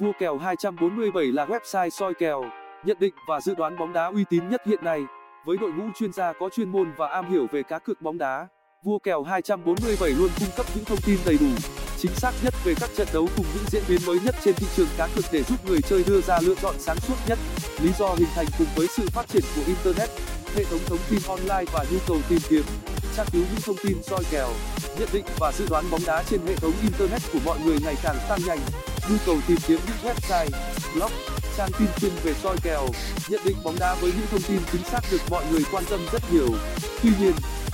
Vua Kèo 247 là website soi kèo, nhận định và dự đoán bóng đá uy tín nhất hiện nay, với đội ngũ chuyên gia có chuyên môn và am hiểu về cá cược bóng đá. Vua Kèo 247 luôn cung cấp những thông tin đầy đủ, chính xác nhất về các trận đấu cùng những diễn biến mới nhất trên thị trường cá cược để giúp người chơi đưa ra lựa chọn sáng suốt nhất. Lý do hình thành cùng với sự phát triển của Internet, hệ thống thông tin online và nhu cầu tìm kiếm, tra cứu những thông tin soi kèo, nhận định và dự đoán bóng đá trên hệ thống Internet của mọi người ngày càng tăng nhanh. Nhu cầu tìm kiếm những website, blog, trang tin chuyên về soi kèo, nhận định bóng đá với những thông tin chính xác được mọi người quan tâm rất nhiều. Tuy nhiên,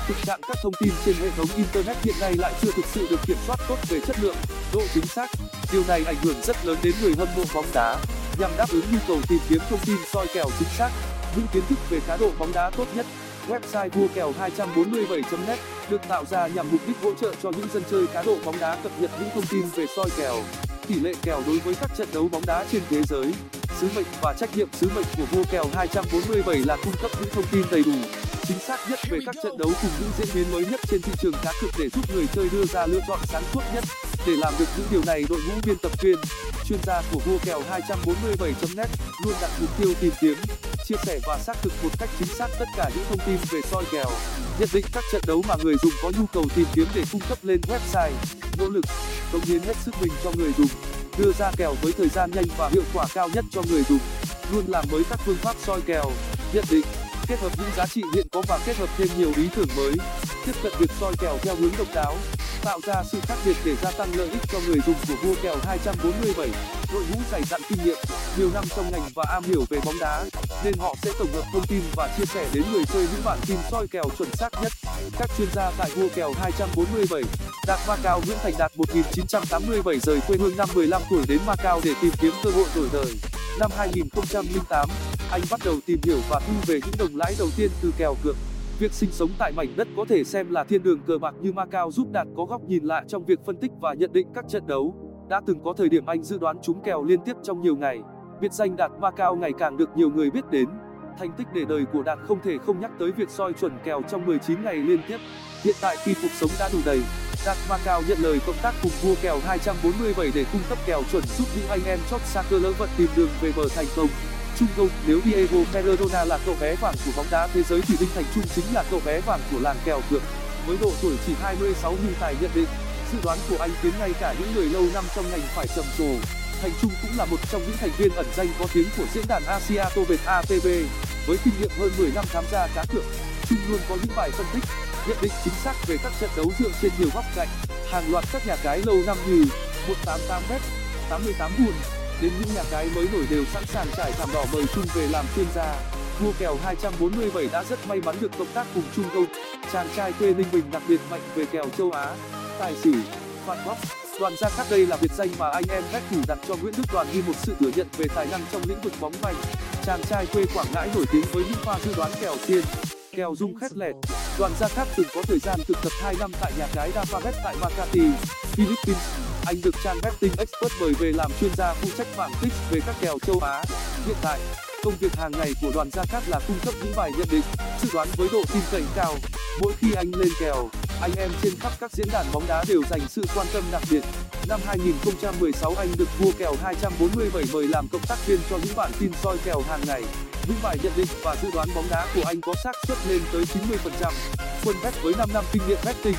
thực trạng các thông tin trên hệ thống Internet hiện nay lại chưa thực sự được kiểm soát tốt về chất lượng, độ chính xác. Điều này ảnh hưởng rất lớn đến người hâm mộ bóng đá. Nhằm đáp ứng nhu cầu tìm kiếm thông tin soi kèo chính xác, những kiến thức về cá độ bóng đá tốt nhất, website Vua Kèo 247.net được tạo ra nhằm mục đích hỗ trợ cho những dân chơi cá độ bóng đá cập nhật những thông tin về soi kèo, tỷ lệ kèo đối với các trận đấu bóng đá trên thế giới. Sứ mệnh và trách nhiệm. Sứ mệnh của Vua Kèo 247 là cung cấp những thông tin đầy đủ, chính xác nhất về các trận đấu cùng những diễn biến mới nhất trên thị trường cá cược để giúp người chơi đưa ra lựa chọn sáng suốt nhất. Để làm được những điều này, đội ngũ biên tập viên, chuyên gia của Vua Kèo 247.net luôn đặt mục tiêu tìm kiếm, chia sẻ và xác thực một cách chính xác tất cả những thông tin về soi kèo, nhận định các trận đấu mà người dùng có nhu cầu tìm kiếm để cung cấp lên website, nỗ lực cống hiến hết sức mình cho người dùng, đưa ra kèo với thời gian nhanh và hiệu quả cao nhất cho người dùng, luôn làm mới các phương pháp soi kèo, nhận định, kết hợp những giá trị hiện có và kết hợp thêm nhiều ý tưởng mới, tiếp cận việc soi kèo theo hướng độc đáo, tạo ra sự khác biệt để gia tăng lợi ích cho người dùng của Vua Kèo 247. Đội ngũ dày dặn kinh nghiệm, nhiều năm trong ngành và am hiểu về bóng đá, nên họ sẽ tổng hợp thông tin và chia sẻ đến người chơi những bản tin soi kèo chuẩn xác nhất. Các chuyên gia tại Vua Kèo 247. Đạt Macau. Nguyễn Thành Đạt 1987 rời quê hương năm 15 tuổi đến Macau để tìm kiếm cơ hội đổi đời. Năm 2008, anh bắt đầu tìm hiểu và thu về những đồng lãi đầu tiên từ kèo cược. Việc sinh sống tại mảnh đất có thể xem là thiên đường cờ bạc như Macau giúp Đạt có góc nhìn lại trong việc phân tích và nhận định các trận đấu. Đã từng có thời điểm anh dự đoán trúng kèo liên tiếp trong nhiều ngày. Biệt danh Đạt Macau ngày càng được nhiều người biết đến. Thành tích để đời của Đạt không thể không nhắc tới việc soi chuẩn kèo trong 19 ngày liên tiếp. Hiện tại khi cuộc sống đã đủ đầy, Đạt Macau nhận lời cộng tác cùng Vua Kèo 247 để cung cấp kèo chuẩn giúp những anh em chót xa cơ lỡ vận tìm đường về bờ thành công. Trung Đông. Nếu Diego Maradona là cậu bé vàng của bóng đá thế giới thì Đinh Thành Trung chính là cậu bé vàng của làng kèo cược. Với độ tuổi chỉ 26 nhưng tài nhận định, dự đoán của anh khiến ngay cả những người lâu năm trong ngành phải trầm trồ. Thành Trung cũng là một trong những thành viên ẩn danh có tiếng của diễn đàn Asia To Bet ATB. Với kinh nghiệm hơn 10 năm tham gia cá cược, Trung luôn có những bài phân tích, nhận định chính xác về các trận đấu dựa trên nhiều góc cạnh, hàng loạt các nhà cái lâu năm như 188bet, 88bet. Đến những nhà cái mới nổi đều sẵn sàng trải thảm đỏ mời Trung về làm chuyên gia. Vua Kèo 247 đã rất may mắn được cộng tác cùng Trung Đông, chàng trai quê Ninh Bình đặc biệt mạnh về kèo châu Á, tài xỉu, phạt bóc. Đoàn gia khắc. Đây là biệt danh mà anh em bet thủ đặt cho Nguyễn Đức Đoàn như một sự thừa nhận về tài năng trong lĩnh vực bóng mạnh. Chàng trai quê Quảng Ngãi nổi tiếng với những pha dự đoán kèo xiên, kèo rung khét lẹt. Đoàn gia khắc từng có thời gian thực tập 2 năm tại nhà cái Dafabet tại Makati, Philippines. Anh được trang betting expert mời về làm chuyên gia phụ trách bảng tích về các kèo châu Á. Hiện tại, công việc hàng ngày của Đoàn gia khắc là cung cấp những bài nhận định, dự đoán với độ tin cậy cao. Mỗi khi anh lên kèo, anh em trên khắp các diễn đàn bóng đá đều dành sự quan tâm đặc biệt. Năm 2016, anh được Vua Kèo 247 mời làm cộng tác viên cho những bản tin soi kèo hàng ngày. Những bài nhận định và dự đoán bóng đá của anh có xác suất lên tới 90%. Quân bet với 5 năm kinh nghiệm betting.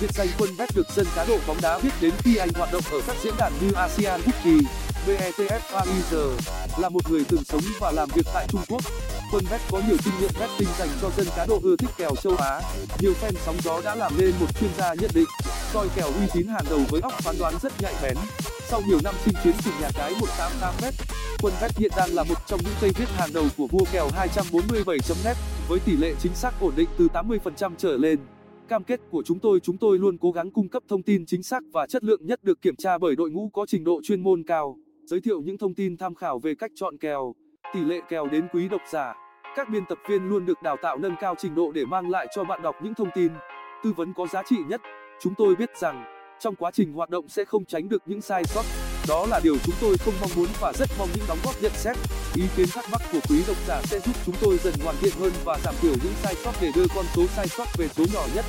Biệt danh Quân Bet được dân cá độ bóng đá biết đến khi anh hoạt động ở các diễn đàn như ASEAN UKEE, BETSF, là một người từng sống và làm việc tại Trung Quốc. Quân Bet có nhiều kinh nghiệm betting dành cho dân cá độ ưa thích kèo châu Á. Nhiều fan sóng gió đã làm nên một chuyên gia nhận định, soi kèo uy tín hàng đầu với óc phán đoán rất nhạy bén. Sau nhiều năm chinh chiến cùng nhà cái 188bet, Quân Bet hiện đang là một trong những cây viết hàng đầu của Vua Kèo 247.net với tỷ lệ chính xác ổn định từ 80% trở lên. Cam kết của chúng tôi luôn cố gắng cung cấp thông tin chính xác và chất lượng nhất, được kiểm tra bởi đội ngũ có trình độ chuyên môn cao, giới thiệu những thông tin tham khảo về cách chọn kèo, tỷ lệ kèo đến quý độc giả. Các biên tập viên luôn được đào tạo nâng cao trình độ để mang lại cho bạn đọc những thông tin, tư vấn có giá trị nhất. Chúng tôi biết rằng, trong quá trình hoạt động sẽ không tránh được những sai sót. Đó là điều chúng tôi không mong muốn và rất mong những đóng góp, nhận xét, ý kiến thắc mắc của quý độc giả sẽ giúp chúng tôi dần hoàn thiện hơn và giảm thiểu những sai sót để đưa con số sai sót về số nhỏ nhất.